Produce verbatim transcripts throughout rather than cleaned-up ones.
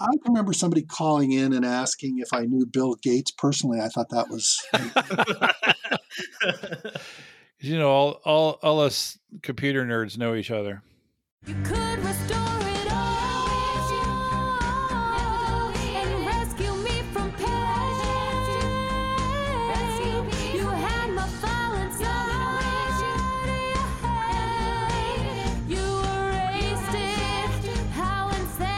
I can remember somebody calling in and asking if I knew Bill Gates personally. I thought that was... You know, all, all, all us computer nerds know each other. You could restore it all and rescue me from perishing. You had my fallen soul. You erased it. How insane.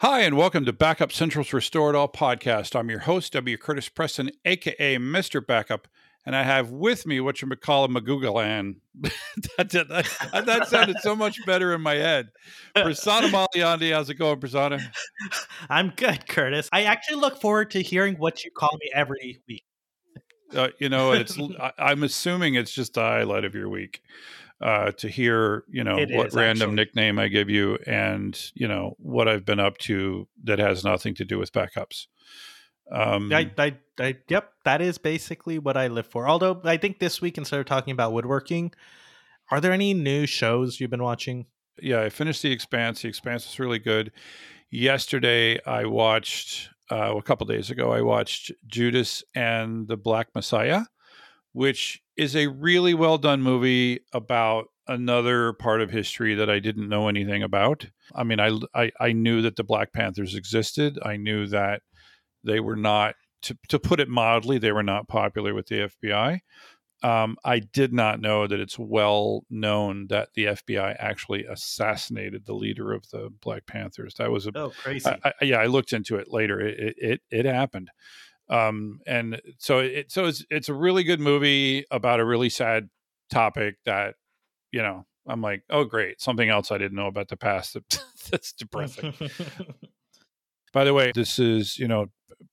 Hi, and welcome to Backup Central's Restore It All podcast. I'm your host, W. Curtis Preston, a k a. Mister Backup. And I have with me what you would call a Magoogalan. that, that, that sounded so much better in my head. Prasanna Maliandi, how's it going, Prasanna? I'm good, Curtis. I actually look forward to hearing what you call me every week. Uh, you know, it's. I, I'm assuming it's just the highlight of your week uh, to hear, you know, it what is, random actually. nickname I give you and, you know, what I've been up to that has nothing to do with backups. Um, I, I, I, yep, that is basically what I live for. Although I think this week, instead of talking about woodworking, are there any new shows you've been watching? Yeah, I finished The Expanse. The Expanse was really good. Yesterday, I watched, uh, well, a couple days ago, I watched Judas and the Black Messiah, which is a really well done movie about another part of history that I didn't know anything about. I mean, I, I, I knew that the Black Panthers existed. I knew that they were not, to, to put it mildly, they were not popular with the F B I. Um, I did not know that it's well known that the F B I actually assassinated the leader of the Black Panthers. That was a, oh, crazy. I, I, yeah, I looked into it later. It it it happened, um, and so it so it's it's a really good movie about a really sad topic that, you know, I'm like, oh great, something else I didn't know about the past. That's depressing. By the way, this is, you know,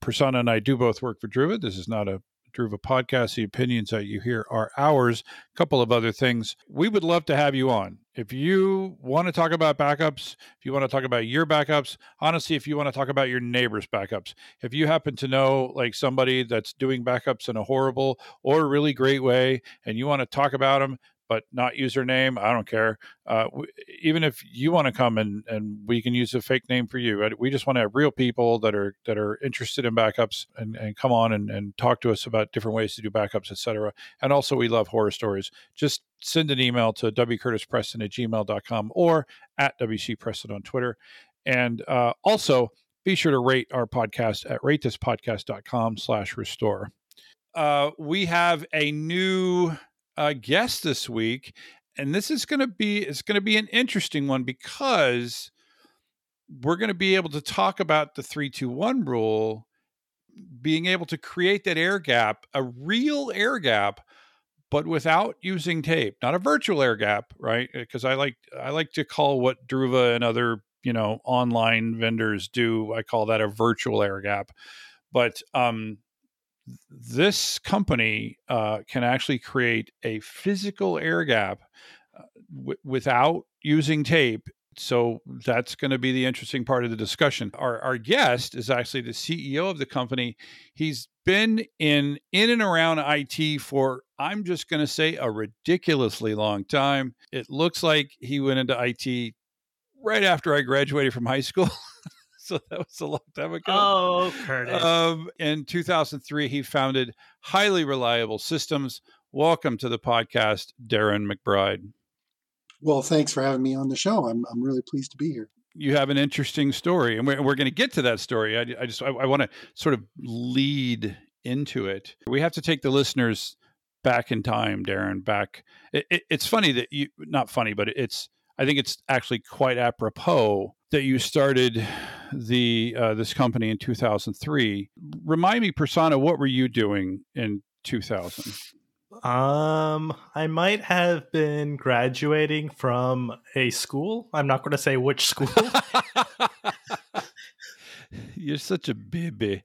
Prasanna and I do both work for Druva. This is not a Druva podcast. The opinions that you hear are ours. A couple of other things. We would love to have you on. If you want to talk about backups, if you want to talk about your backups, honestly, if you want to talk about your neighbor's backups, if you happen to know like somebody that's doing backups in a horrible or really great way and you want to talk about them, but not username, I don't care. Uh, w- even if you want to come and, and we can use a fake name for you. We just want to have real people that are that are interested in backups and, and come on and, and talk to us about different ways to do backups, et cetera. And also we love horror stories. Just send an email to wcurtispreston at gmail dot com or at wcpreston on Twitter. And uh, also be sure to rate our podcast at rate this podcast dot com slash restore. Uh, we have a new... Uh, guest this week, and this is going to be it's going to be an interesting one because we're going to be able to talk about the three two one rule, being able to create that air gap, a real air gap, but without using tape, not a virtual air gap, right? Because I like I like to call what Druva and other, you know, online vendors do, I call that a virtual air gap, but um. This company uh, can actually create a physical air gap uh, w- without using tape. So that's going to be the interesting part of the discussion. Our, our guest is actually the C E O of the company. He's been in, in and around I T for, I'm just going to say, a ridiculously long time. It looks like he went into I T right after I graduated from high school. So that was a long time ago. Oh, Curtis. Um, in two thousand three, he founded Highly Reliable Systems. Welcome to the podcast, Darren McBride. Well, thanks for having me on the show. I'm I'm really pleased to be here. You have an interesting story, and we're we're going to get to that story. I, I just I, I want to sort of lead into it. We have to take the listeners back in time, Darren. Back. It, it, it's funny that you not funny, but it's I think it's actually quite apropos that you started the uh, this company in two thousand three. Remind me, Prasanna, what were you doing in two thousand? Um, I might have been graduating from a school. I'm not going to say which school. You're such a baby.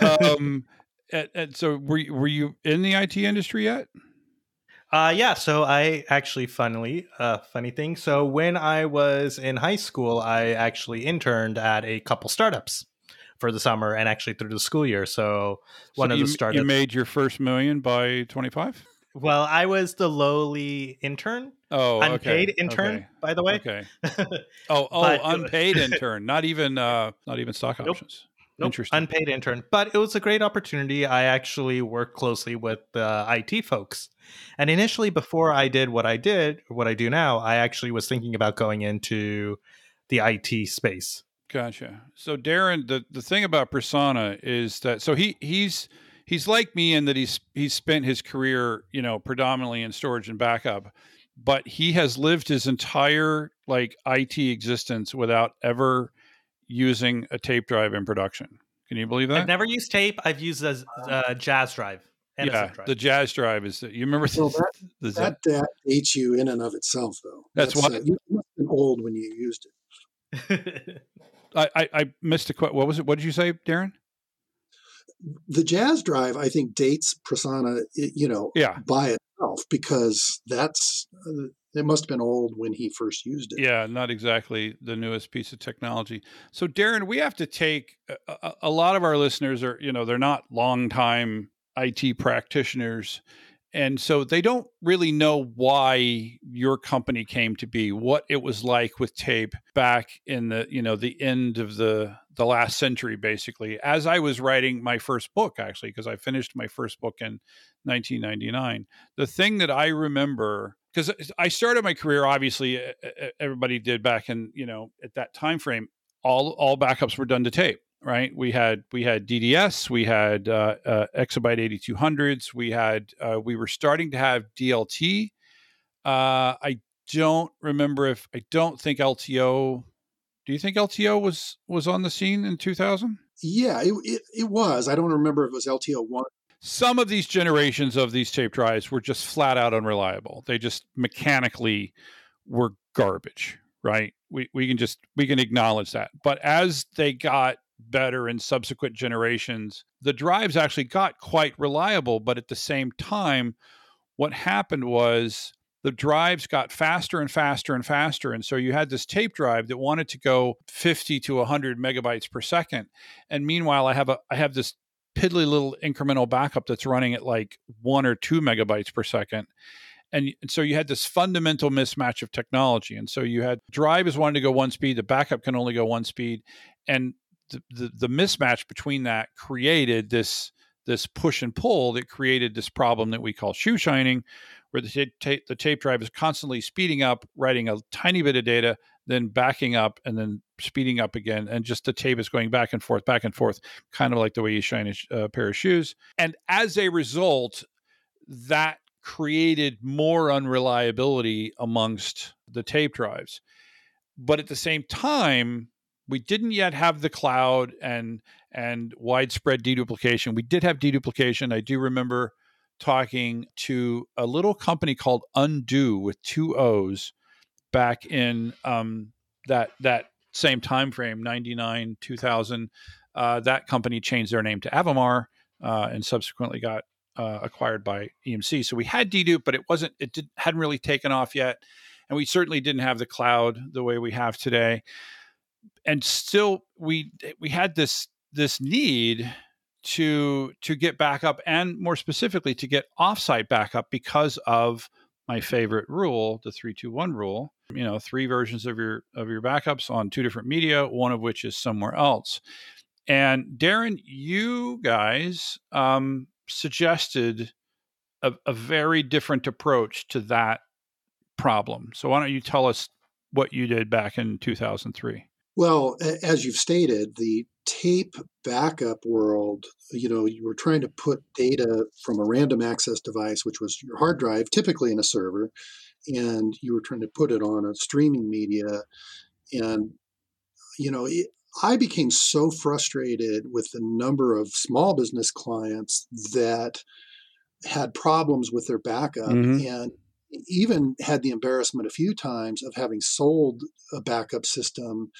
Um, and, and so were you, were you in the I T industry yet? Uh, yeah, so I actually, funnily, uh, funny thing. So when I was in high school, I actually interned at a couple startups for the summer and actually through the school year. So one so of you, the startups. You made your first million by twenty-five? Well, I was the lowly intern. Oh, unpaid okay. intern, okay. by the way. Okay. Oh, oh, unpaid intern. Not even, uh, not even stock nope. options. Nope. Interesting. Unpaid intern, but it was a great opportunity. I actually worked closely with the uh, I T folks, and initially, before I did what I did, what I do now, I actually was thinking about going into the I T space. Gotcha. So, Darren, the, the thing about Prasanna is that so he he's he's like me in that he's he's spent his career, you know, predominantly in storage and backup, but he has lived his entire like I T existence without ever using a tape drive in production. Can you believe that? I've never used tape. I've used a, a jazz drive. Yeah, drive. The jazz drive is that you remember well, that, the, that, that dates you in and of itself though. That's, that's why uh, you must have been old when you used it. I, I, I missed a quote. What was it? What did you say, Darren? The jazz drive, I think, dates Prasanna, you know, yeah. by itself because that's, uh, it must have been old when he first used it. Yeah, not exactly the newest piece of technology. So, Darren, we have to take a, a lot of our listeners are, you know, they're not longtime I T practitioners. And so they don't really know why your company came to be, what it was like with tape back in the, you know, the end of the the last century, basically, as I was writing my first book, actually, because I finished my first book in nineteen ninety-nine. The thing that I remember, because I started my career, obviously, everybody did back in, you know, at that time frame, all all backups were done to tape. Right, we had we had D D S, we had uh, uh, Exabyte eighty-two hundreds, we had uh, we were starting to have D L T. Uh, I don't remember if I don't think L T O. Do you think L T O was was on the scene in two thousand? Yeah, it, it it was. I don't remember if it was L T O one. Some of these generations of these tape drives were just flat out unreliable. They just mechanically were garbage. Right, we we can just we can acknowledge that. But as they got better in subsequent generations, the drives actually got quite reliable. But at the same time, what happened was the drives got faster and faster and faster. And so you had this tape drive that wanted to go fifty to one hundred megabytes per second. And meanwhile, I have a I have this piddly little incremental backup that's running at like one or two megabytes per second. And so you had this fundamental mismatch of technology. And so you had drives wanting to go one speed, the backup can only go one speed. And The, the, the mismatch between that created this this push and pull that created this problem that we call shoe shining, where the tape, tape, the tape drive is constantly speeding up, writing a tiny bit of data, then backing up and then speeding up again. And just the tape is going back and forth, back and forth, kind of like the way you shine a uh, pair of shoes. And as a result, that created more unreliability amongst the tape drives. But at the same time, we didn't yet have the cloud and and widespread deduplication. We did have deduplication. I do remember talking to a little company called Undo with two O's back in um, that that same time frame, ninety-nine, two thousand. Uh, that company changed their name to Avamar uh, and subsequently got uh, acquired by E M C. So we had dedupe, but it wasn't it didn't, hadn't really taken off yet, and we certainly didn't have the cloud the way we have today. And still, we we had this this need to to get backup, and more specifically, to get offsite backup because of my favorite rule, the three two one rule. You know, three versions of your of your backups on two different media, one of which is somewhere else. And Darren, you guys um, suggested a, a very different approach to that problem. So why don't you tell us what you did back in two thousand three? Well, as you've stated, the tape backup world, you know, you were trying to put data from a random access device, which was your hard drive, typically in a server, and you were trying to put it on a streaming media. And, you know, it, I became so frustrated with the number of small business clients that had problems with their backup. Mm-hmm. And even had the embarrassment a few times of having sold a backup system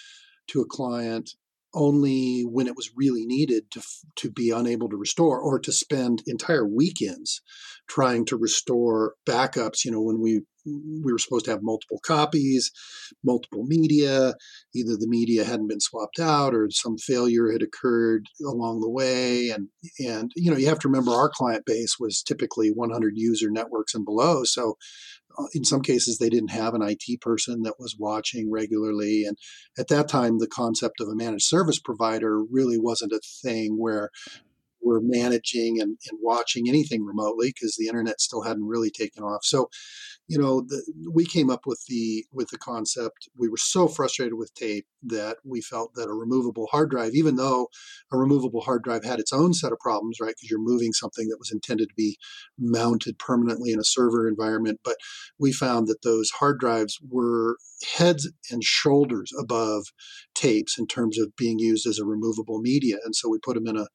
to a client only when it was really needed to to be unable to restore, or to spend entire weekends trying to restore backups. You know, when we we were supposed to have multiple copies, multiple media. Either the media hadn't been swapped out or some failure had occurred along the way. And, and you know, you have to remember our client base was typically one hundred user networks and below. So in some cases, they didn't have an I T person that was watching regularly. And at that time, the concept of a managed service provider really wasn't a thing where we're managing and, and watching anything remotely, because the internet still hadn't really taken off. So, you know, the, we came up with the with the concept. We were so frustrated with tape that we felt that a removable hard drive, even though a removable hard drive had its own set of problems, right? Because you're moving something that was intended to be mounted permanently in a server environment. But we found that those hard drives were heads and shoulders above tapes in terms of being used as a removable media. And so we put them in a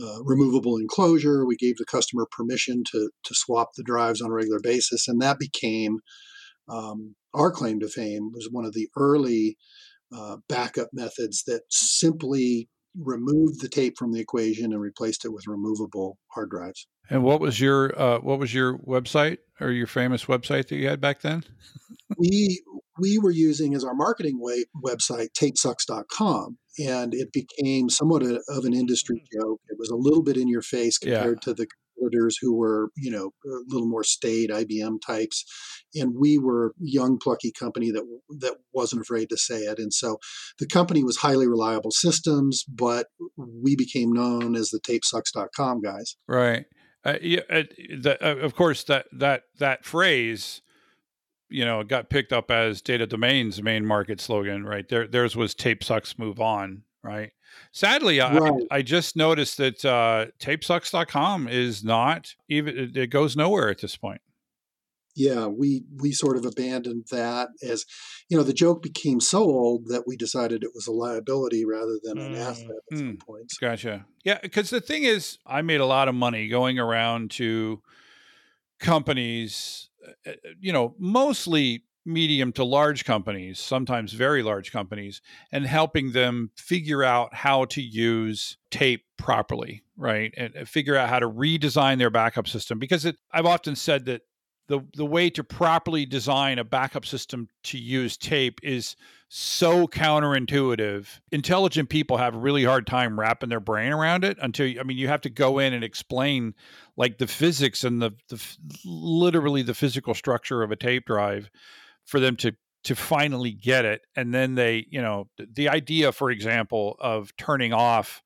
Uh, removable enclosure. We gave the customer permission to to swap the drives on a regular basis, and that became um, our claim to fame. Was one of the early uh, backup methods that simply removed the tape from the equation and replaced it with removable hard drives. And what was your uh, what was your website or your famous website that you had back then? we we were using as our marketing way, website tape sucks dot com. And it became somewhat a, of an industry joke. It was a little bit in your face compared yeah. to the competitors who were, you know, a little more staid I B M types. And we were a young, plucky company that that wasn't afraid to say it. And so the company was Highly Reliable Systems, but we became known as the tape sucks dot com guys. Right. Uh, yeah, uh, the, uh, of course, that that that phrase, you know, it got picked up as Data Domain's main market slogan, right? There, theirs was Tape Sucks, Move On, right? Sadly, I, right. I, I just noticed that uh, tape sucks dot com is not even, it goes nowhere at this point. Yeah, we we sort of abandoned that as, you know, the joke became so old that we decided it was a liability rather than an mm. asset at mm. some point. Gotcha. Yeah, because the thing is, I made a lot of money going around to companies, you know, mostly medium to large companies, sometimes very large companies, and helping them figure out how to use tape properly, right? And figure out how to redesign their backup system. Because it, I've often said that the the way to properly design a backup system to use tape is so counterintuitive. Intelligent people have a really hard time wrapping their brain around it until, I mean, you have to go in and explain like the physics and the, the literally the physical structure of a tape drive for them to, to finally get it. And then they, you know, the idea, for example, of turning off,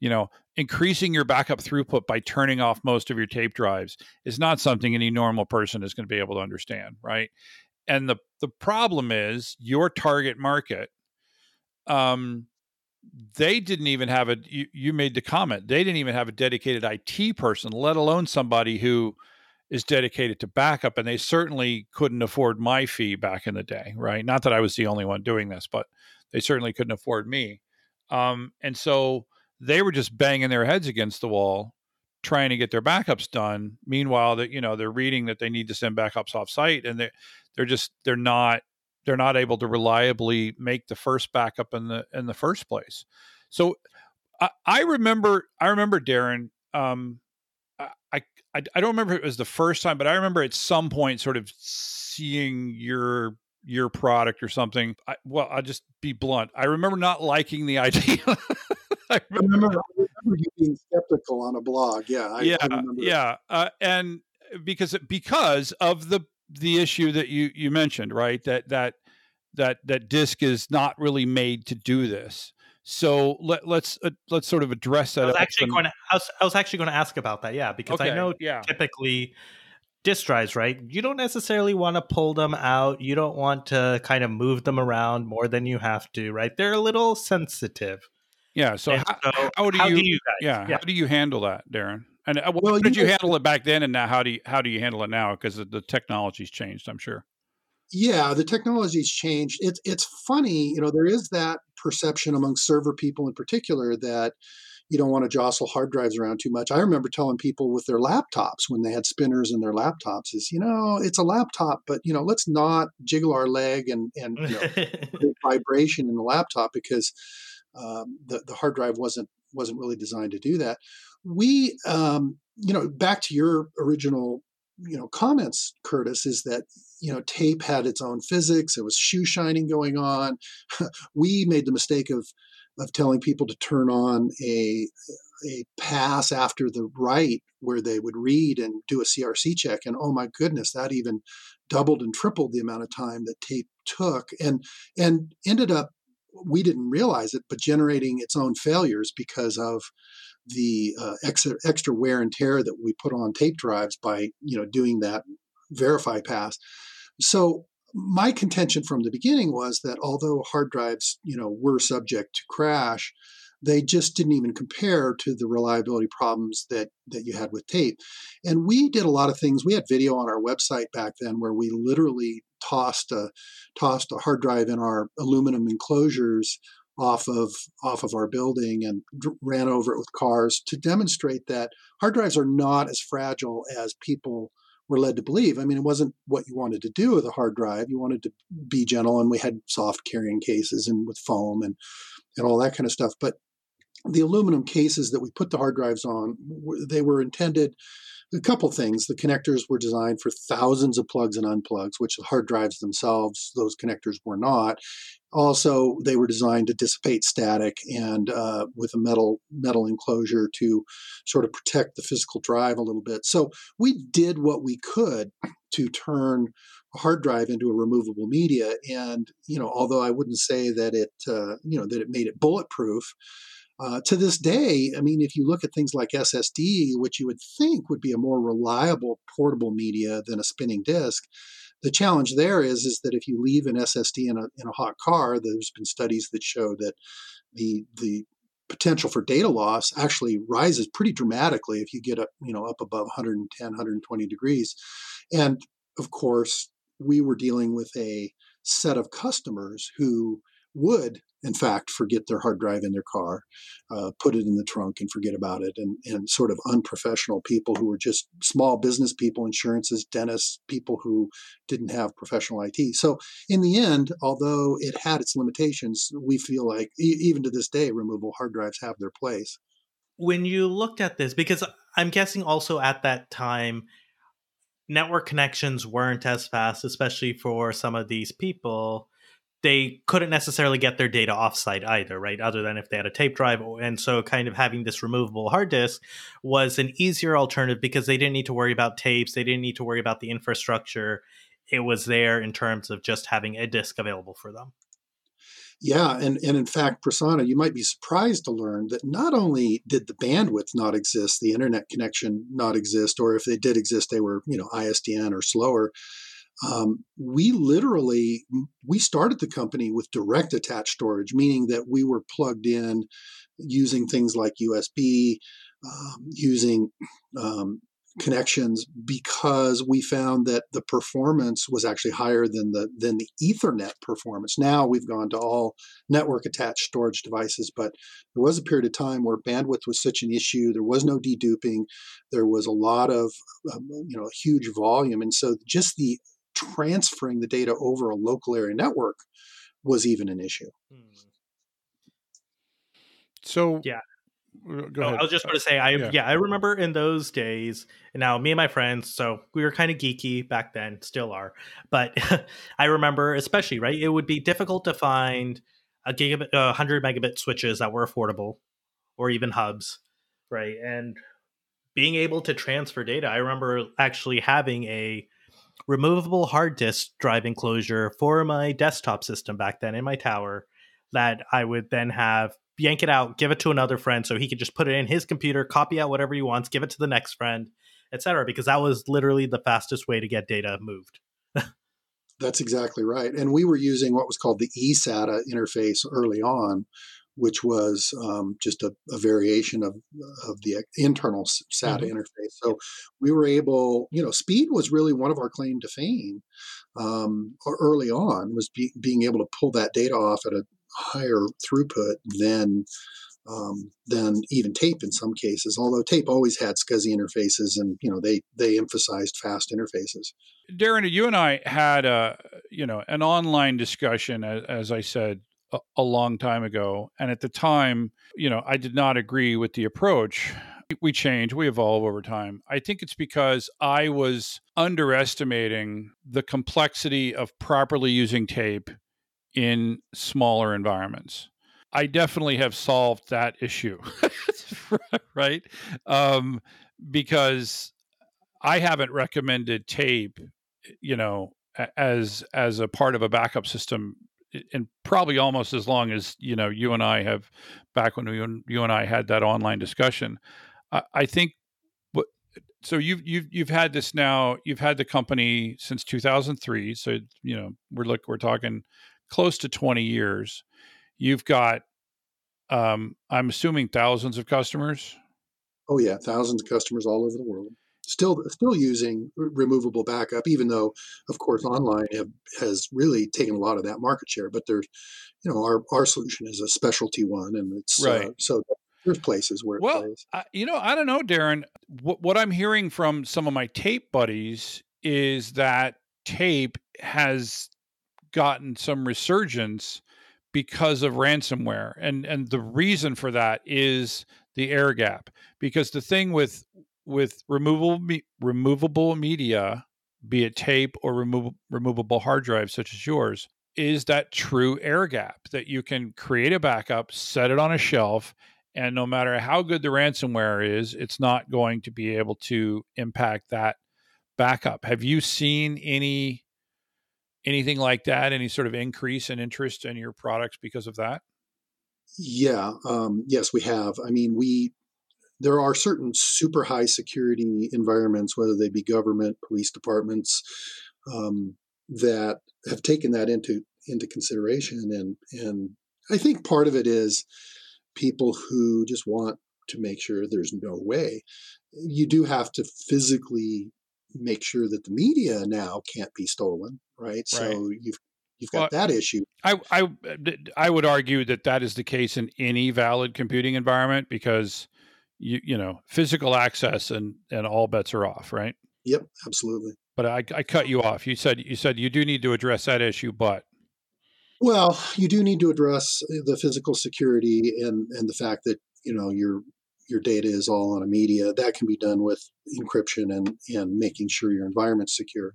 you know, increasing your backup throughput by turning off most of your tape drives is not something any normal person is going to be able to understand, right? And the the problem is your target market, um, they didn't even have a, you, you made the comment, they didn't even have a dedicated I T person, let alone somebody who is dedicated to backup. And they certainly couldn't afford my fee back in the day, right? Not that I was the only one doing this, but they certainly couldn't afford me. Um, and so they were just banging their heads against the wall, trying to get their backups done. Meanwhile, that, you know, they're reading that they need to send backups off-site, and they they're just they're not they're not able to reliably make the first backup in the in the first place. So I, I remember I remember Darren. Um, I, I I don't remember if it was the first time, but I remember at some point sort of seeing your. your product or something. I, well, I'll just be blunt. I remember not liking the idea. I, remember. I, remember, I remember you being skeptical on a blog. Yeah. I, yeah. I yeah. Uh, and because, because of the, the issue that you, you mentioned, right. That, that, that, that disk is not really made to do this. So let, let's uh, let's sort of address that. I was, actually going to, I, was, I was actually going to ask about that. Yeah. Because okay, I know yeah. typically disk drives, right? You don't necessarily want to pull them out. You don't want to kind of move them around more than you have to, right? They're a little sensitive. Yeah. So, how, so how do how you? Do you yeah, yeah. How do you handle that, Darren? And uh, well, how did you, you handle it back then, and now how do you how do you handle it now? Because the, the technology's changed, I'm sure. Yeah, the technology's changed. It's it's funny, you know, there is that perception among server people in particular that you don't want to jostle hard drives around too much. I remember telling people with their laptops when they had spinners in their laptops is, you know, it's a laptop, but, you know, let's not jiggle our leg and, and you know, vibration in the laptop because um, the, the hard drive wasn't wasn't really designed to do that. We, um, you know, back to your original, you know, comments, Curtis, is that you know, tape had its own physics. There was shoe shining going on. We made the mistake of of telling people to turn on a a pass after the write where they would read and do a C R C check. And oh my goodness, that even doubled and tripled the amount of time that tape took, and and ended up, we didn't realize it, but generating its own failures because of the uh, extra, extra wear and tear that we put on tape drives by, you know, doing that verify pass. So my contention from the beginning was that although hard drives, you know, were subject to crash, they just didn't even compare to the reliability problems that that you had with tape. And we did a lot of things. We had video on our website back then where we literally tossed a tossed a hard drive in our aluminum enclosures off of off of our building and d- ran over it with cars to demonstrate that hard drives are not as fragile as people were led to believe. I mean, it wasn't what you wanted to do with a hard drive. You wanted to be gentle, and we had soft carrying cases and with foam and and all that kind of stuff. But the aluminum cases that we put the hard drives on, they were intended, a couple things. The connectors were designed for thousands of plugs and unplugs, which the hard drives themselves, those connectors were not. Also, they were designed to dissipate static and uh, with a metal metal enclosure to sort of protect the physical drive a little bit. So we did what we could to turn a hard drive into a removable media. And, you know, although I wouldn't say that it, uh, you know, that it made it bulletproof, Uh, to this day, I mean, if you look at things like S S D, which you would think would be a more reliable portable media than a spinning disk, the challenge there is, is that if you leave an S S D in a in a hot car, there's been studies that show that the the potential for data loss actually rises pretty dramatically if you get up, you know, up above one ten, one twenty degrees. And of course, we were dealing with a set of customers who would, in fact, forget their hard drive in their car, uh, put it in the trunk and forget about it, and and sort of unprofessional people who were just small business people, insurances, dentists, people who didn't have professional I T. So in the end, although it had its limitations, we feel like e- even to this day, removable hard drives have their place. When you looked at this, because I'm guessing also at that time, network connections weren't as fast, especially for some of these people. They couldn't necessarily get their data offsite either, right? Other than if they had a tape drive. And so kind of having this removable hard disk was an easier alternative because they didn't need to worry about tapes. They didn't need to worry about the infrastructure. It was there in terms of just having a disk available for them. Yeah. And, and in fact, Prasanna, you might be surprised to learn that not only did the bandwidth not exist, the internet connection not exist, or if they did exist, they were, you know, I S D N or slower. Um, we literally, we started the company with direct attached storage, meaning that we were plugged in using things like U S B, um, using um, connections, because we found that the performance was actually higher than the than the Ethernet performance. Now we've gone to all network attached storage devices, but there was a period of time where bandwidth was such an issue. There was no deduping. There was a lot of, um, you know, a huge volume. And so just the transferring the data over a local area network was even an issue. So yeah, go ahead. I was just going to say, I yeah. yeah, I remember in those days. Now, me and my friends, so we were kind of geeky back then, still are. But I remember, especially right, it would be difficult to find a gigabit, uh, hundred megabit switches that were affordable, or even hubs, right? And being able to transfer data, I remember actually having a removable hard disk drive enclosure for my desktop system back then in my tower that I would then have yank it out, give it to another friend so he could just put it in his computer, copy out whatever he wants, give it to the next friend, et cetera. Because that was literally the fastest way to get data moved. That's exactly right. And we were using what was called the eSATA interface early on, which was um, just a, a variation of of the internal SATA mm-hmm. interface. So we were able, you know, speed was really one of our claim to fame um, early on, was be, being able to pull that data off at a higher throughput than um, than even tape in some cases. Although tape always had SCSI interfaces, and you know they they emphasized fast interfaces. Darren, you and I had a you know an online discussion, as, as I said, a long time ago. And at the time, you know, I did not agree with the approach We change, we evolve over time. I think it's because I was underestimating the complexity of properly using tape in smaller environments. I definitely have solved that issue, right? Um, because I haven't recommended tape, you know, as as a part of a backup system, and probably almost as long as, you know, you and I have, back when we, you and I had that online discussion. I, I think, so you've, you've, you've had this now, you've had the company since two thousand three. So, you know, we're look, we're talking close to twenty years. You've got, um, I'm assuming thousands of customers. Oh yeah. Thousands of customers all over the world. Still, still using removable backup, even though, of course, online have, has really taken a lot of that market share. But there's, you know, our, our solution is a specialty one, and it's right. Uh, so there's places where it well, plays. I, you know, I don't know, Darren. What, what I'm hearing from some of my tape buddies is that tape has gotten some resurgence because of ransomware, and and the reason for that is the air gap. Because the thing with With removable me- removable media, be it tape or remo- removable hard drives such as yours, is that true air gap that you can create a backup, set it on a shelf, and no matter how good the ransomware is, it's not going to be able to impact that backup. Have you seen any anything like that? Any sort of increase in interest in your products because of that? Yeah. Um, yes, we have. I mean, we. There are certain super high security environments, whether they be government, police departments, um, that have taken that into into consideration. And and I think part of it is people who just want to make sure there's no way. You do have to physically make sure that the media now can't be stolen, right? right. So you've You've got well, that issue. I, I, I would argue that that is the case in any valid computing environment, because You you know, physical access and, and all bets are off, right? Yep, absolutely. But I, I cut you off. You said you said you do need to address that issue, but well, you do need to address the physical security and, and the fact that, you know, your your data is all on a media. That can be done with encryption and, and making sure your environment's secure.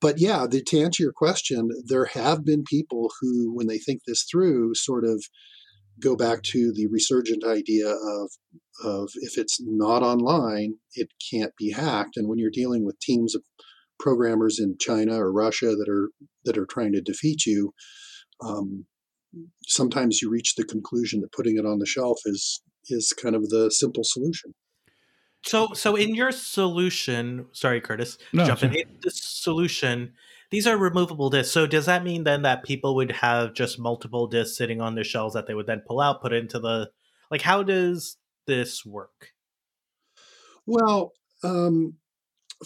But yeah, the, to answer your question, there have been people who, when they think this through, sort of go back to the resurgent idea of of if it's not online, it can't be hacked. And when you're dealing with teams of programmers in China or Russia that are that are trying to defeat you, um, sometimes you reach the conclusion that putting it on the shelf is is kind of the simple solution. So, so in your solution, sorry, Curtis, no, jump in. in the solution, these are removable disks. So does that mean then that people would have just multiple disks sitting on their shelves that they would then pull out, put into the, like, how does this work? Well, um,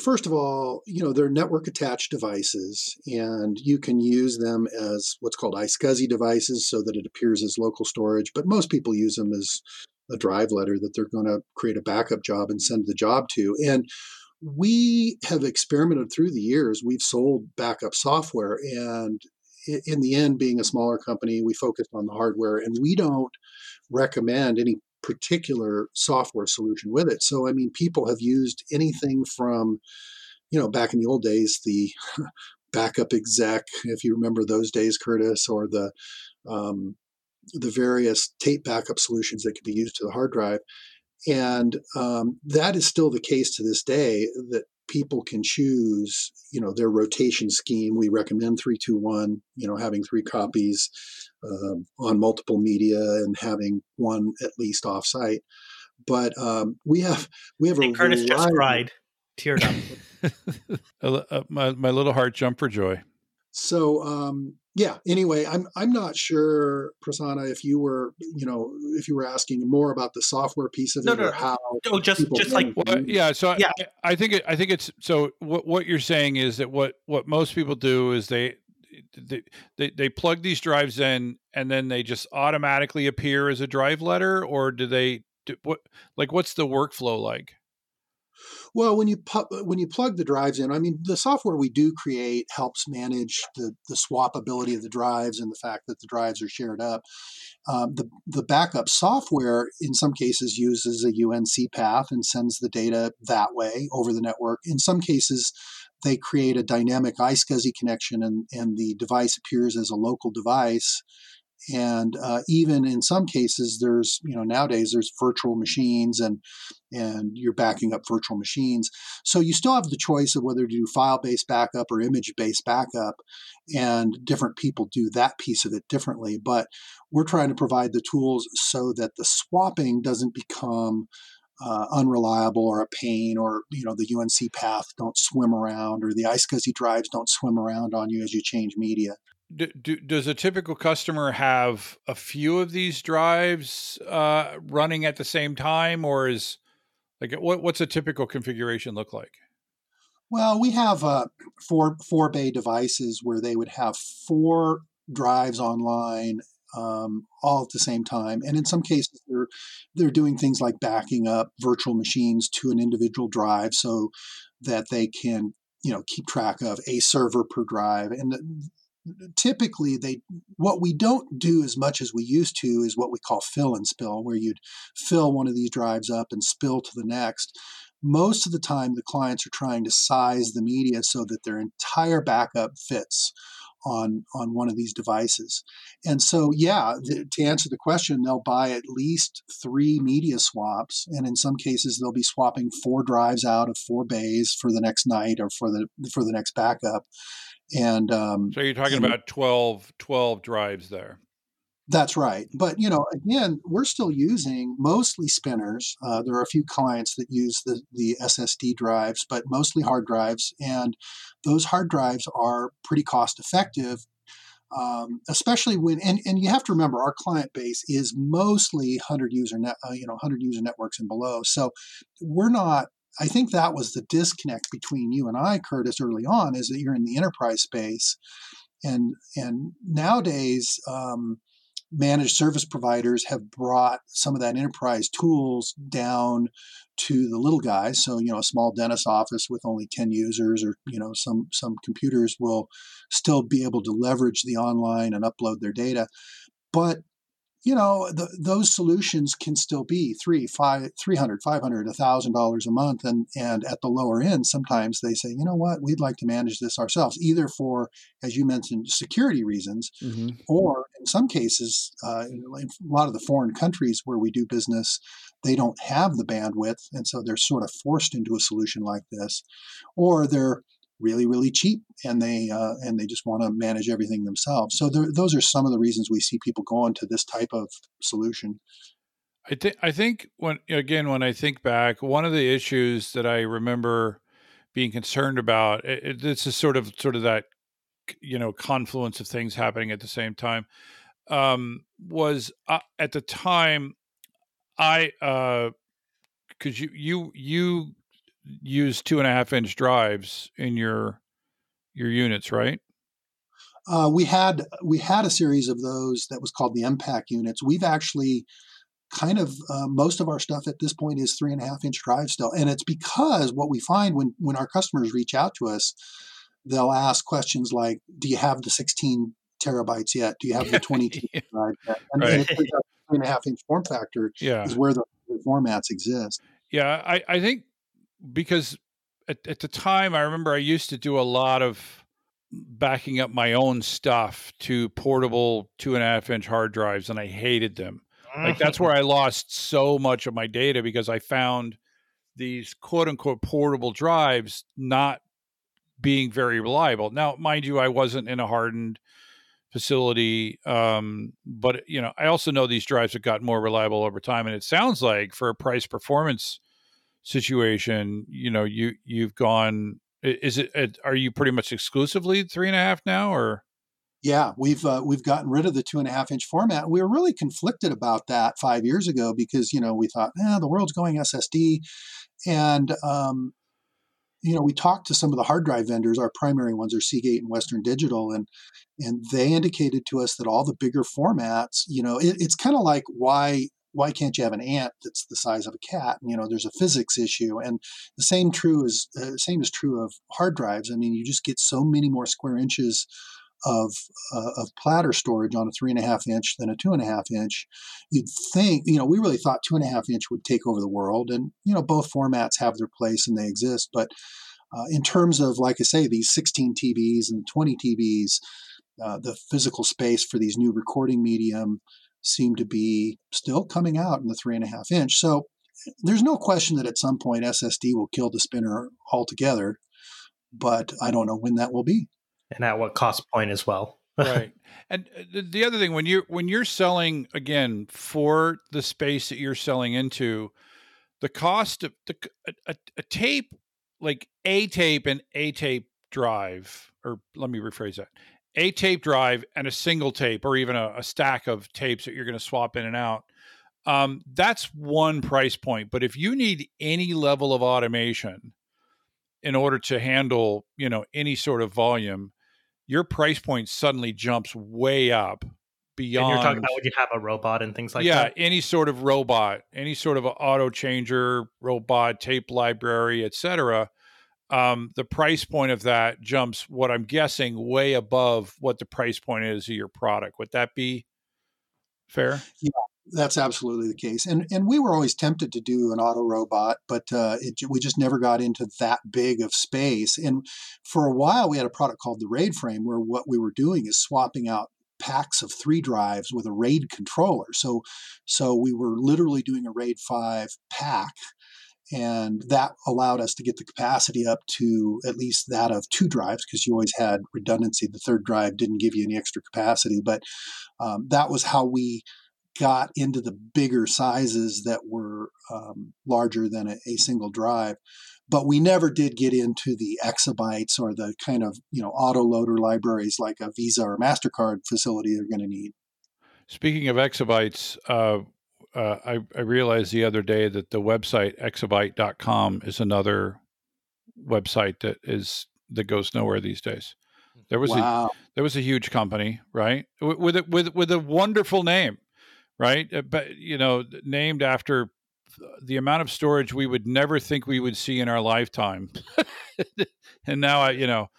first of all, you know, they're network attached devices, and you can use them as what's called iSCSI devices so that it appears as local storage. But most people use them as a drive letter that they're going to create a backup job and send the job to. And we have experimented through the years. We've sold backup software, and in the end, being a smaller company, we focused on the hardware, and we don't recommend any particular software solution with it. So, I mean, people have used anything from, you know, back in the old days, the Backup Exec, if you remember those days, Curtis, or the um, the various tape backup solutions that could be used to the hard drive. And um, that is still the case to this day, that people can choose, you know, their rotation scheme. We recommend three, two, one, you know, having three copies um, on multiple media and having one at least offsite. But um, we have, we have and a Curtis reliable... just cried, teared up. my, my little heart jumped for joy. So, um, yeah, anyway, I'm, I'm not sure, Prasanna, if you were, you know, if you were asking more about the software piece of no, it no, or how. No, just, just like, well, yeah. So yeah. I, I think, it, I think it's, so what, what you're saying is that what, what most people do is they, they, they, they plug these drives in, and then they just automatically appear as a drive letter, or do they, do, what, like, what's the workflow like? Well, when you pu- when you plug the drives in, I mean, the software we do create helps manage the, the swappability of the drives and the fact that the drives are shared up. Um, the, the backup software, in some cases, uses a U N C path and sends the data that way over the network. In some cases, they create a dynamic iSCSI connection, and, and the device appears as a local device. And uh, even in some cases, there's, you know, nowadays there's virtual machines and and you're backing up virtual machines. So you still have the choice of whether to do file-based backup or image-based backup, and different people do that piece of it differently. But we're trying to provide the tools so that the swapping doesn't become uh, unreliable or a pain, or, you know, the U N C path don't swim around, or the iSCSI drives don't swim around on you as you change media. Do, do, does a typical customer have a few of these drives uh, running at the same time, or is like what, what's a typical configuration look like? Well, we have uh, four four bay devices where they would have four drives online um, all at the same time, and in some cases they're they're doing things like backing up virtual machines to an individual drive so that they can, you know, keep track of a server per drive. And the, Typically, they what we don't do as much as we used to is what we call fill and spill, where you'd fill one of these drives up and spill to the next. Most of the time, the clients are trying to size the media so that their entire backup fits on on one of these devices. And so, yeah, the, to answer the question, they'll buy at least three media swaps. And in some cases, they'll be swapping four drives out of four bays for the next night or for the for the next backup. And um, so you're talking and, about twelve, twelve drives there. That's right. But, you know, again, we're still using mostly spinners. Uh, there are a few clients that use the, the S S D drives, but mostly hard drives. And those hard drives are pretty cost effective, um, especially when, and, and you have to remember our client base is mostly one hundred user, net, uh, you know, one hundred user networks and below. So we're not, I think that was the disconnect between you and I, Curtis, early on, is that you're in the enterprise space. And and nowadays, um, managed service providers have brought some of that enterprise tools down to the little guys. So, you know, a small dentist office with only ten users or, you know, some some computers will still be able to leverage the online and upload their data. But you know, the, those solutions can still be three, five, three hundred, five hundred, a thousand dollars a month, and and at the lower end, sometimes they say, you know what, we'd like to manage this ourselves, either for, as you mentioned, security reasons, mm-hmm. or in some cases, uh, in a lot of the foreign countries where we do business, they don't have the bandwidth, and so they're sort of forced into a solution like this, or they're really, really cheap, and they uh, and they just want to manage everything themselves. So there, those are some of the reasons we see people going to this type of solution. I think I think when again when I think back, one of the issues that I remember being concerned about, it, it, this is sort of sort of that, you know, confluence of things happening at the same time, um, was uh, at the time I uh, because you you you. use two and a half inch drives in your your units, right? Uh, we had we had a series of those that was called the M PAC units. We've actually kind of uh, most of our stuff at this point is three and a half inch drives still, and it's because what we find when when our customers reach out to us, they'll ask questions like, "Do you have the sixteen terabytes yet? Do you have the twenty-two drive yet?" And, right. and it's like three and a half inch form factor yeah. is where the formats exist. Yeah, I, I think. Because at, at the time, I remember I used to do a lot of backing up my own stuff to portable two and a half inch hard drives, and I hated them. Like that's where I lost so much of my data because I found these quote unquote portable drives not being very reliable. Now, mind you, I wasn't in a hardened facility, um, but you know, I also know these drives have gotten more reliable over time, and it sounds like for a price performance situation, you know, you you've gone. Is it? Are you pretty much exclusively three and a half now, or? Yeah, we've uh, we've gotten rid of the two and a half inch format. We were really conflicted about that five years ago because you know we thought, eh, the world's going S S D, and um, you know we talked to some of the hard drive vendors. Our primary ones are Seagate and Western Digital, and and they indicated to us that all the bigger formats, you know, it, it's kind of like why why can't you have an ant that's the size of a cat? And, you know, there's a physics issue. And the same true is uh, same is true of hard drives. I mean, you just get so many more square inches of uh, of platter storage on a three and a half inch than a two and a half inch. You'd think, you know, we really thought two and a half inch would take over the world. And, you know, both formats have their place and they exist. But uh, in terms of, like I say, these sixteen T Bs and twenty T Bs, uh, the physical space for these new recording medium seem to be still coming out in the three and a half inch. So there's no question that at some point S S D will kill the spinner altogether, but I don't know when that will be. And at what cost point as well. Right. And the other thing, when you're, when you're selling, again, for the space that you're selling into, the cost of the, a, a tape, like a tape and a tape drive, or let me rephrase that. A tape drive and a single tape, or even a, a stack of tapes that you're going to swap in and out. Um, that's one price point. But if you need any level of automation in order to handle, you know, any sort of volume, your price point suddenly jumps way up beyond. And you're talking about when you have a robot and things like yeah, that. Yeah, any sort of robot, any sort of auto changer, robot, tape library, et cetera. Um, the price point of that jumps, what I'm guessing, way above what the price point is of your product. Would that be fair? Yeah, that's absolutely the case. And and we were always tempted to do an auto robot, but uh, it, we just never got into that big of space. And for a while, we had a product called the RAID frame, where what we were doing is swapping out packs of three drives with a RAID controller. So, so we were literally doing a RAID five pack. And that allowed us to get the capacity up to at least that of two drives, because you always had redundancy. The third drive didn't give you any extra capacity. But um, that was how we got into the bigger sizes that were um, larger than a, a single drive. But we never did get into the exabytes or the kind of, you know, autoloader libraries like a Visa or MasterCard facility are going to need. Speaking of exabytes, uh Uh, I, I realized the other day that the website exabyte dot com is another website that is that goes nowhere these days. There was wow. a there was a huge company, right, with with with, with a wonderful name, right? But, you know, named after the amount of storage we would never think we would see in our lifetime, and now I, you know,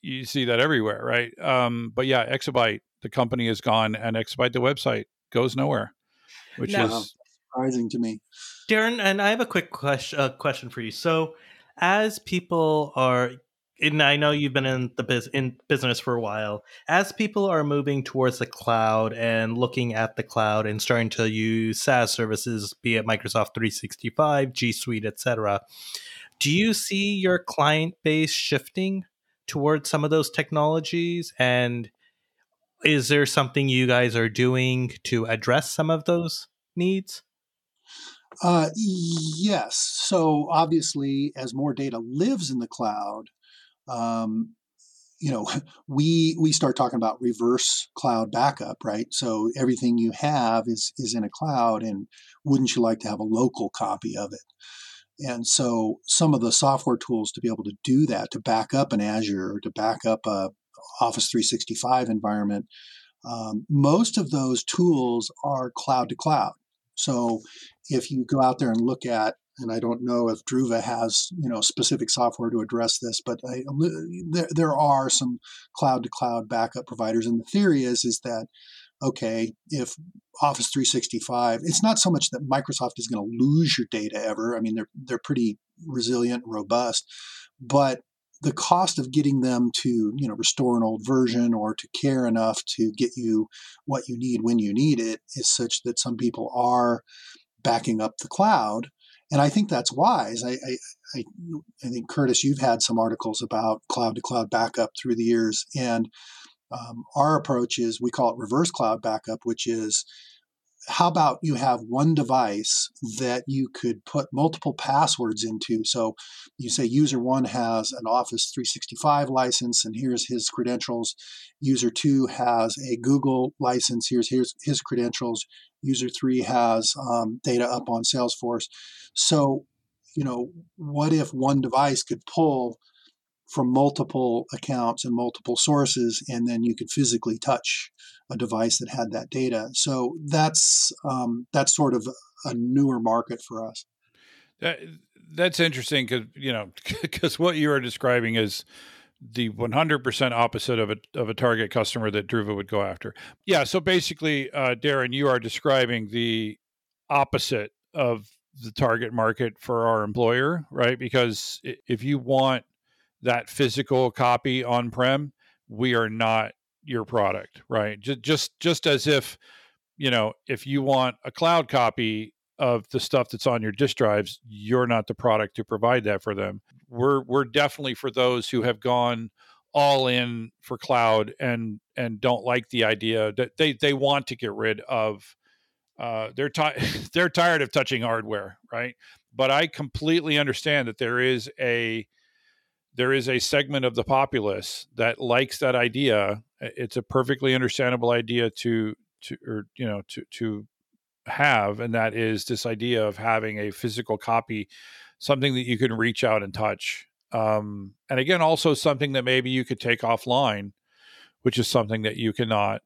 you see that everywhere, right? Um, but yeah, Exabyte, the company, is gone, and Exabyte, the website, goes nowhere. Which now, is surprising to me. Darren, and I have a quick question, uh, question for you. So as people are, and I know you've been in the biz, in business for a while, as people are moving towards the cloud and looking at the cloud and starting to use SaaS services, be it Microsoft three sixty-five, G Suite, et cetera, do you see your client base shifting towards some of those technologies? And is there something you guys are doing to address some of those needs? Uh, yes. So obviously, as more data lives in the cloud, um, you know, we we start talking about reverse cloud backup, right? So everything you have is is in a cloud, and wouldn't you like to have a local copy of it? And so some of the software tools to be able to do that, to back up an Azure, or to back up a Office three sixty-five environment, um, most of those tools are cloud to cloud. So if you go out there and look at, and I don't know if Druva has, you know, specific software to address this, but I, there, there are some cloud to cloud backup providers. And the theory is, is that, okay, if Office three sixty-five, it's not so much that Microsoft is going to lose your data ever. I mean, they're, they're pretty resilient, robust, but the cost of getting them to, you know, restore an old version or to care enough to get you what you need when you need it is such that some people are backing up the cloud. And I think that's wise. I I, I think, Curtis, you've had some articles about cloud-to-cloud backup through the years. And um, our approach is, we call it reverse cloud backup, which is, how about you have one device that you could put multiple passwords into? So you say user one has an Office three sixty-five license, and here's his credentials. User two has a Google license. Here's, here's his credentials. User three has um, data up on Salesforce. So, you know, what if one device could pull from multiple accounts and multiple sources, and then you could physically touch a device that had that data. So that's um, that's sort of a newer market for us. That, that's interesting because you know because what you are describing is the one hundred percent opposite of a of a target customer that Druva would go after. Yeah. So basically, uh, Darren, you are describing the opposite of the target market for our employer, right? Because if you want that physical copy on-prem, we are not your product, right? Just, just, just as if, you know, if you want a cloud copy of the stuff that's on your disk drives, you're not the product to provide that for them. We're, we're definitely for those who have gone all in for cloud and, and don't like the idea that they, they want to get rid of, uh, they're ti- they're tired of touching hardware, right? But I completely understand that there is a, there is a segment of the populace that likes that idea. It's a perfectly understandable idea to, to, or, you know, to, to have. And that is this idea of having a physical copy, something that you can reach out and touch. Um, and again, also something that maybe you could take offline, which is something that you cannot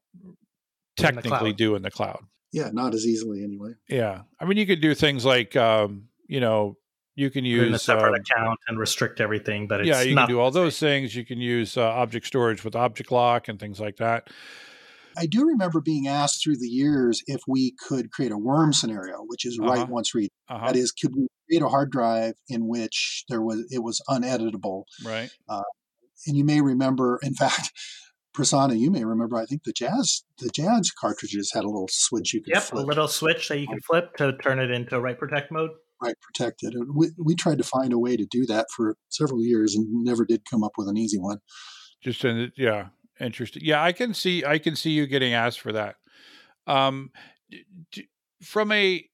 technically do in the cloud. Yeah. Not as easily anyway. Yeah. I mean, you could do things like, um, you know, you can use in a separate um, account and restrict everything, but it's yeah, you not can do all those things. You can use uh, object storage with object lock and things like that. I do remember being asked through the years if we could create a worm scenario, which is uh-huh. write once read. Uh-huh. That is, could we create a hard drive in which there was it was uneditable? Right. Uh, and you may remember, in fact, Prasanna, you may remember. I think the jazz the jazz cartridges had a little switch you could yep, flip. a little switch that you could flip to turn it into write protect mode. Right, protected. And we, we tried to find a way to do that for several years and never did come up with an easy one. Just in, yeah, interesting. Yeah, I can see I can see you getting asked for that. Um, d- from a,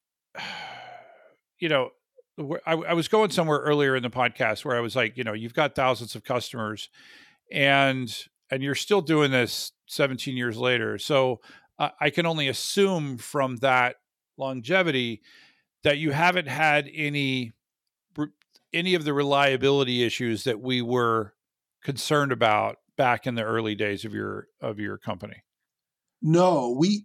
you know, I, I was going somewhere earlier in the podcast where I was like, you know, you've got thousands of customers, and and you're still doing this seventeen years later. So uh, I can only assume from that longevity that you haven't had any any of the reliability issues that we were concerned about back in the early days of your of your company. No, we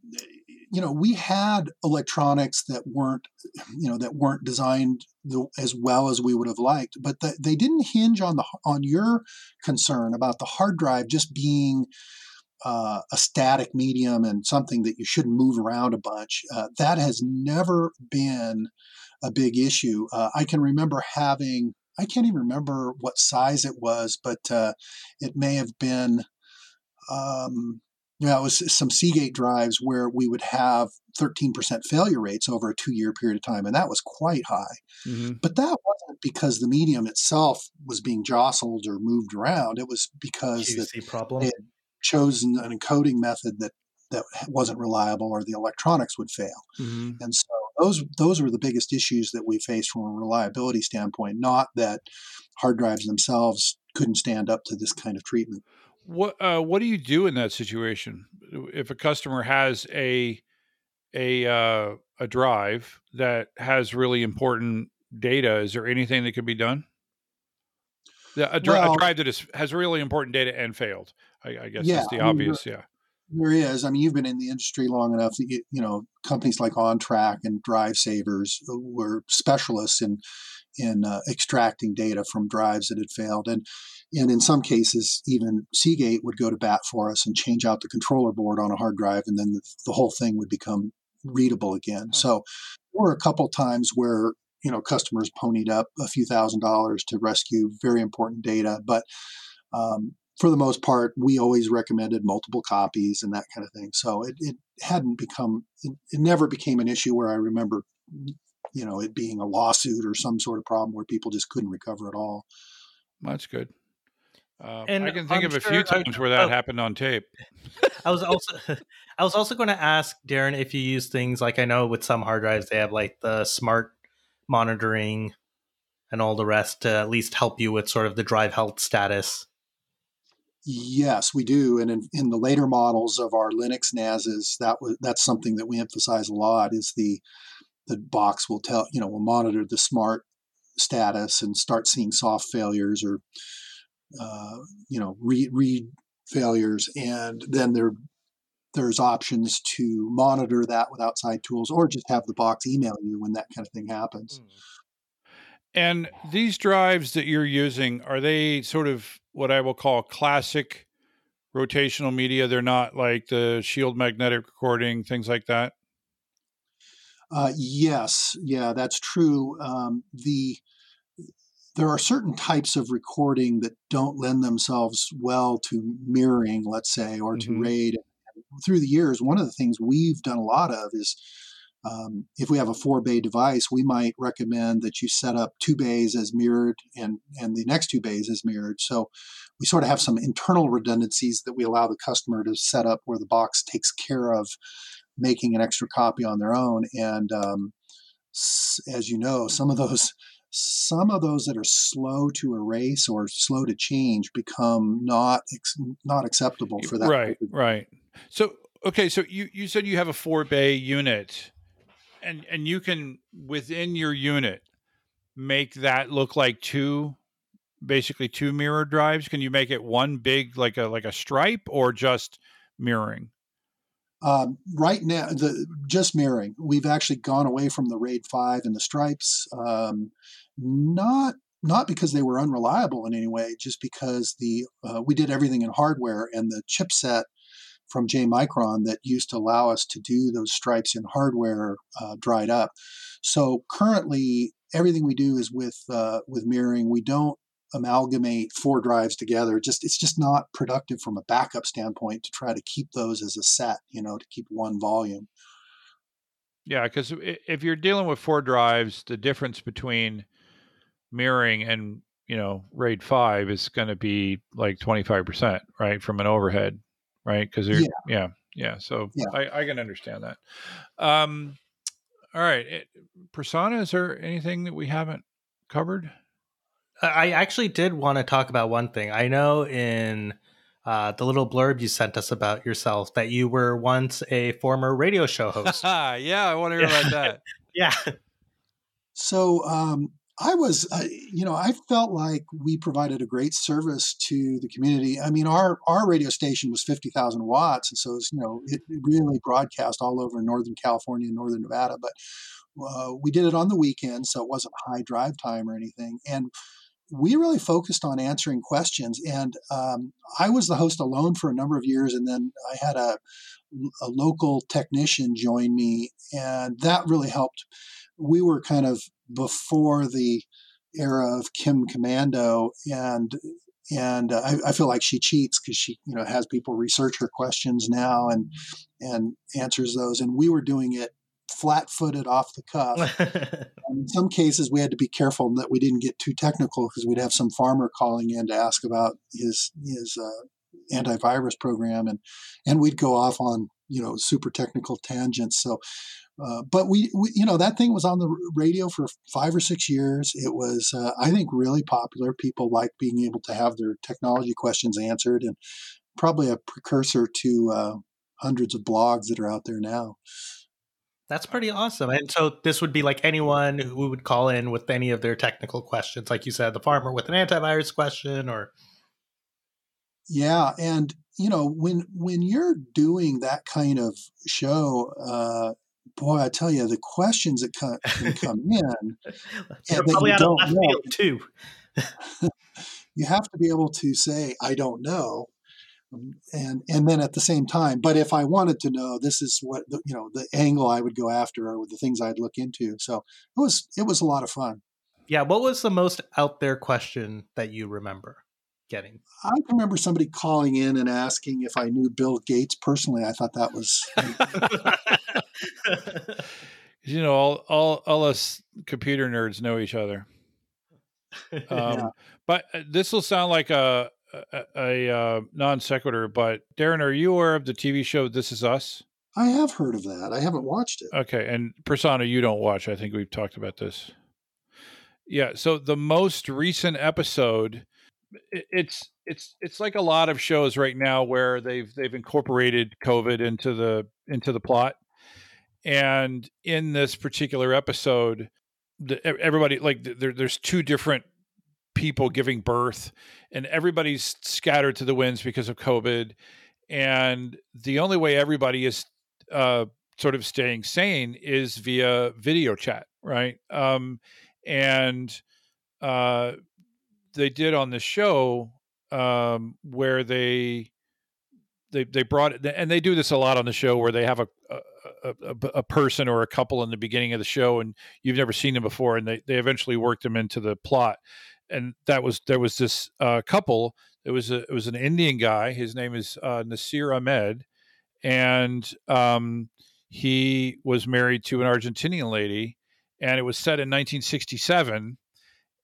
you know, we had electronics that weren't you know that weren't designed the, as well as we would have liked, but the, they didn't hinge on the on your concern about the hard drive just being Uh, a static medium and something that you shouldn't move around a bunch. Uh, that has never been a big issue. Uh, I can remember having, I can't even remember what size it was, but uh, it may have been, um, you know, it was some Seagate drives where we would have thirteen percent failure rates over a two-year period of time, and that was quite high. Mm-hmm. But that wasn't because the medium itself was being jostled or moved around. It was because the problem. It, chosen an encoding method that, that wasn't reliable or the electronics would fail. Mm-hmm. And so those those were the biggest issues that we faced from a reliability standpoint, not that hard drives themselves couldn't stand up to this kind of treatment. What uh, what do you do in that situation? If a customer has a a uh, a drive that has really important data, is there anything that can be done? Yeah, a, dri- well, a drive that is, has really important data and failed. I, I guess yeah, that's the I mean, obvious. There, yeah, there is. I mean, you've been in the industry long enough that you, you know companies like OnTrack and Drive Savers were specialists in in uh, extracting data from drives that had failed, and and in some cases, even Seagate would go to bat for us and change out the controller board on a hard drive, and then the, the whole thing would become readable again. Huh. So there were a couple times where. You know, customers ponied up a few thousand dollars to rescue very important data. But um, for the most part, we always recommended multiple copies and that kind of thing. So it, it hadn't become, it, it never became an issue where I remember, you know, it being a lawsuit or some sort of problem where people just couldn't recover at all. That's good. Uh, and I can think I'm of a sure, few times where that oh, happened on tape. I was also, I was also going to ask Darren if you use things like I know with some hard drives they have like the smart monitoring and all the rest to at least help you with sort of the drive health status. Yes, we do. And in, in the later models of our Linux N A Ss, that was, that's something that we emphasize a lot is the, the box will tell, you know, will monitor the smart status and start seeing soft failures or uh, you know, read, read failures. And then there, there's options to monitor that with outside tools or just have the box email you when that kind of thing happens. And these drives that you're using, are they sort of what I will call classic rotational media? They're not like the Shield magnetic recording, things like that? Uh, yes. Yeah, that's true. Um, the there are certain types of recording that don't lend themselves well to mirroring, let's say, or mm-hmm. to RAID. Through the years, one of the things we've done a lot of is um, if we have a four bay device, we might recommend that you set up two bays as mirrored and, and the next two bays as mirrored. So we sort of have some internal redundancies that we allow the customer to set up where the box takes care of making an extra copy on their own. And um, as you know, some of those some of those that are slow to erase or slow to change become not not acceptable for that. Right, right. So, okay, so you, you said you have a four-bay unit, and, and you can, within your unit, make that look like two, basically two mirror drives. Can you make it one big, like a like a stripe, or just mirroring? Um, right now, the just mirroring. We've actually gone away from the RAID five and the stripes, um, not... Not because they were unreliable in any way, just because the uh, we did everything in hardware, and the chipset from J Micron that used to allow us to do those stripes in hardware uh, dried up. So currently, everything we do is with uh, with mirroring. We don't amalgamate four drives together. Just it's just not productive from a backup standpoint to try to keep those as a set. You know, to keep one volume. Yeah, because if you're dealing with four drives, the difference between mirroring and, you know, RAID five is going to be like twenty-five percent, right? From an overhead, right? Because yeah. yeah, yeah. So yeah. I, I can understand that. Um, all right. It, Prasanna, is there anything that we haven't covered? I actually did want to talk about one thing. I know in uh, the little blurb you sent us about yourself that you were once a former radio show host. Yeah, I want to hear about that. Yeah. So, um, I was, uh, you know, I felt like we provided a great service to the community. I mean, our our radio station was fifty thousand watts. And so, it was, you know, it really broadcast all over Northern California and Northern Nevada. But uh, we did it on the weekend, so it wasn't high drive time or anything. And we really focused on answering questions. And um, I was the host alone for a number of years. And then I had a, a local technician join me. And that really helped. We were kind of before the era of Kim Commando, and and uh, I, I feel like she cheats because she, you know, has people research her questions now and and answers those, and we were doing it flat-footed off the cuff. In some cases, we had to be careful that we didn't get too technical because we'd have some farmer calling in to ask about his his uh, antivirus program, and and we'd go off on, you know, super technical tangents. So. Uh, but we, we, you know, that thing was on the radio for five or six years. It was, uh, I think, really popular. People like being able to have their technology questions answered, and probably a precursor to uh, hundreds of blogs that are out there now. That's pretty awesome. And so this would be like anyone who would call in with any of their technical questions, like you said, the farmer with an antivirus question, or. Yeah. And, you know, when, when you're doing that kind of show, uh, boy, I tell you, the questions that come, can come in, and probably out of left field too. You have to be able to say, "I don't know," and and then at the same time. But if I wanted to know, this is what the, you know, the angle I would go after, or the things I'd look into. So it was it was a lot of fun. Yeah. What was the most out there question that you remember getting? I remember somebody calling in and asking if I knew Bill Gates personally. I thought that was. You know, all, all all us computer nerds know each other. Um, yeah. But this will sound like a, a, a, a non sequitur, but Darren, are you aware of the T V show This Is Us? I have heard of that. I haven't watched it. Okay. And Prasanna, you don't watch. I think we've talked about this. Yeah. So the most recent episode, it, it's it's it's like a lot of shows right now where they've they've incorporated COVID into the into the plot. And in this particular episode, the, everybody, like there, there's two different people giving birth, and everybody's scattered to the winds because of COVID. And the only way everybody is uh, sort of staying sane is via video chat, right? Um, and uh, they did on the show um, where they they they brought it, and they do this a lot on the show where they have a, a A, a, a person or a couple in the beginning of the show and you've never seen them before. And they, they eventually worked them into the plot. And that was, there was this uh, couple, it was, a, it was an Indian guy. His name is uh, Nasir Ahmed. And um, he was married to an Argentinian lady, and it was set in nineteen sixty-seven.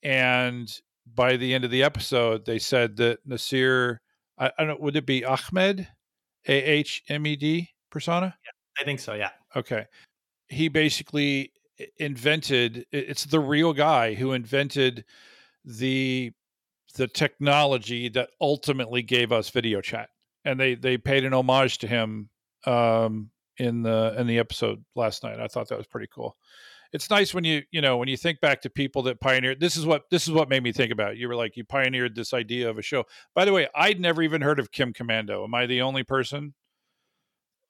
And by the end of the episode, they said that Nasir, I, I don't know, would it be Ahmed? A H M E D, Prasanna? Yeah. I think so, yeah. Okay. He basically invented, it's the real guy who invented the the technology that ultimately gave us video chat. And they they paid an homage to him um, in the in the episode last night. I thought that was pretty cool. It's nice when you, you know, when you think back to people that pioneered, this is what this is what made me think about it. You were like, you pioneered this idea of a show. By the way, I'd never even heard of Kim Commando. Am I the only person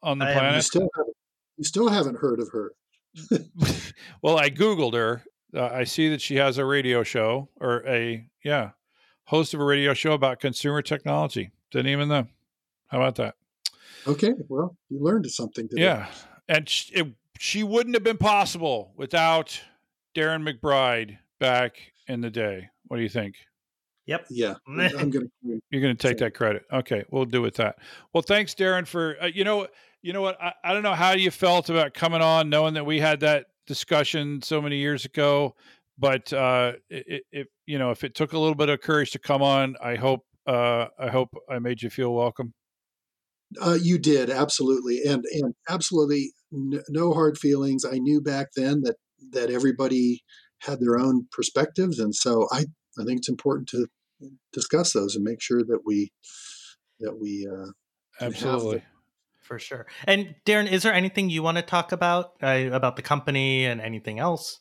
on the I planet? You still, you still haven't heard of her. Well, I Googled her. Uh, I see that she has a radio show or a, yeah, host of a radio show about consumer technology. Didn't even know. How about that? Okay. Well, you learned something today. Yeah. And she, it, she wouldn't have been possible without Darren McBride back in the day. What do you think? Yep. Yeah. I'm gonna, You're going to take that credit. Okay. We'll do with that. Well, thanks, Darren, for, uh, you know, you know what? I, I don't know how you felt about coming on, knowing that we had that discussion so many years ago, but uh, it, it, you know, if it took a little bit of courage to come on, I hope, uh, I hope I made you feel welcome. Uh, you did. Absolutely. And, and absolutely n- no hard feelings. I knew back then that, that everybody had their own perspectives. And so I, I think it's important to discuss those and make sure that we, that we, uh, absolutely, for sure. And Darren, is there anything you want to talk about, uh, about the company and anything else?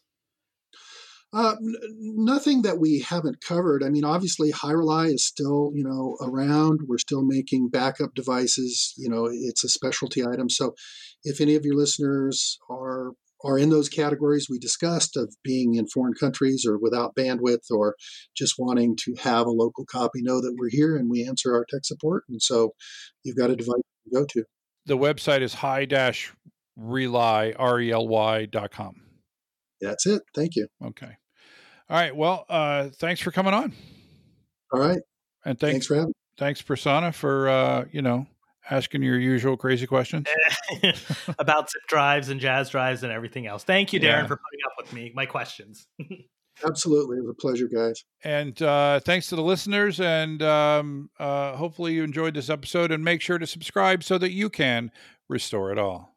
Uh, n- nothing that we haven't covered. I mean, obviously hi-rely is still, you know, around. We're still making backup devices. You know, it's a specialty item. So if any of your listeners are, are in those categories we discussed of being in foreign countries or without bandwidth or just wanting to have a local copy, know that we're here and we answer our tech support. And so you've got a device to go to. The website is hi dash rely dot com. That's it. Thank you. Okay. All right. Well, uh, thanks for coming on. All right. And thanks, thanks for having me. Thanks, Prasanna, for, uh, you know, asking your usual crazy questions about zip drives and jazz drives and everything else. Thank you, Darren, yeah. for putting up with me, my questions. Absolutely. It was a pleasure, guys. And uh, thanks to the listeners. And um, uh, hopefully you enjoyed this episode, and make sure to subscribe so that you can restore it all.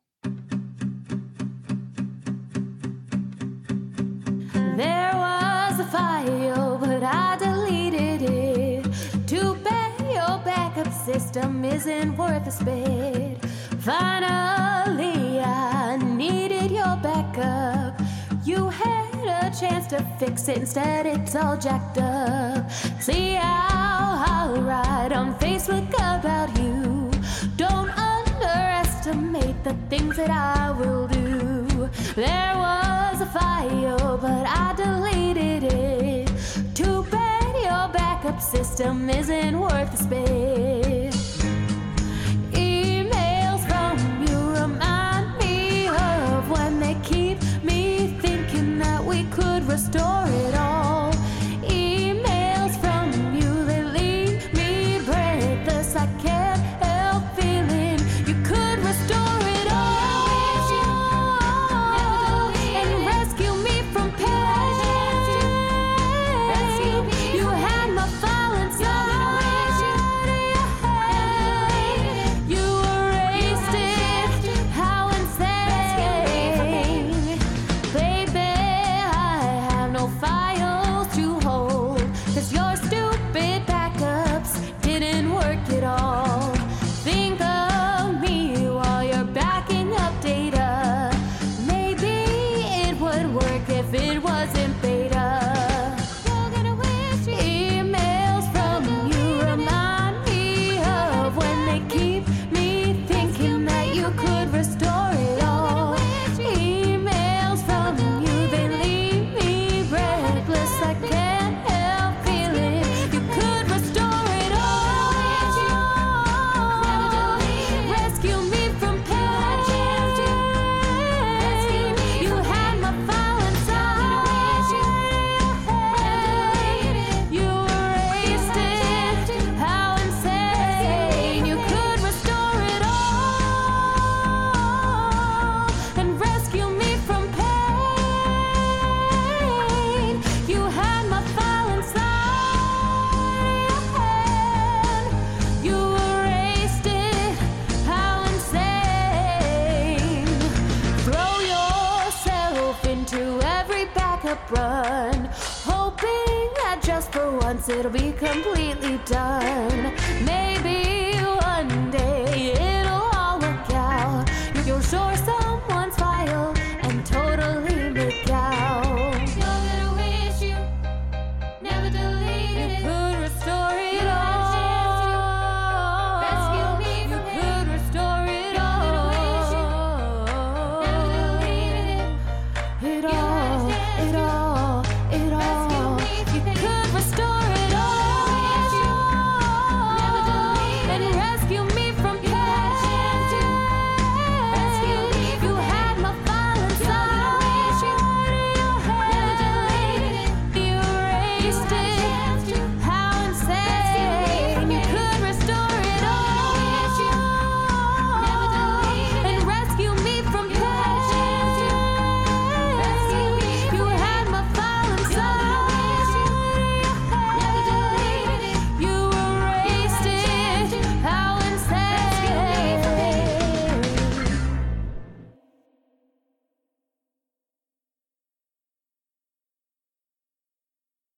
There was a file, but I deleted it. Too bad your backup system isn't worth a spit. Finally, I needed your backup. You had a chance to fix it, instead it's all jacked up. See how alright I'm Facebook about you. Don't underestimate the things that I will do. There was a file, but I deleted it. Too bad your backup system isn't worth a spit. Emails from you remind me of when they keep me thinking that we could restore it all. Emails from you, they leave me breathless. I can't help feeling you could restore it all and rescue me from pain. You had my file inside. If it wasn't beta, you're gonna wish you. backup run, hoping that just for once it'll be completely done. Maybe one day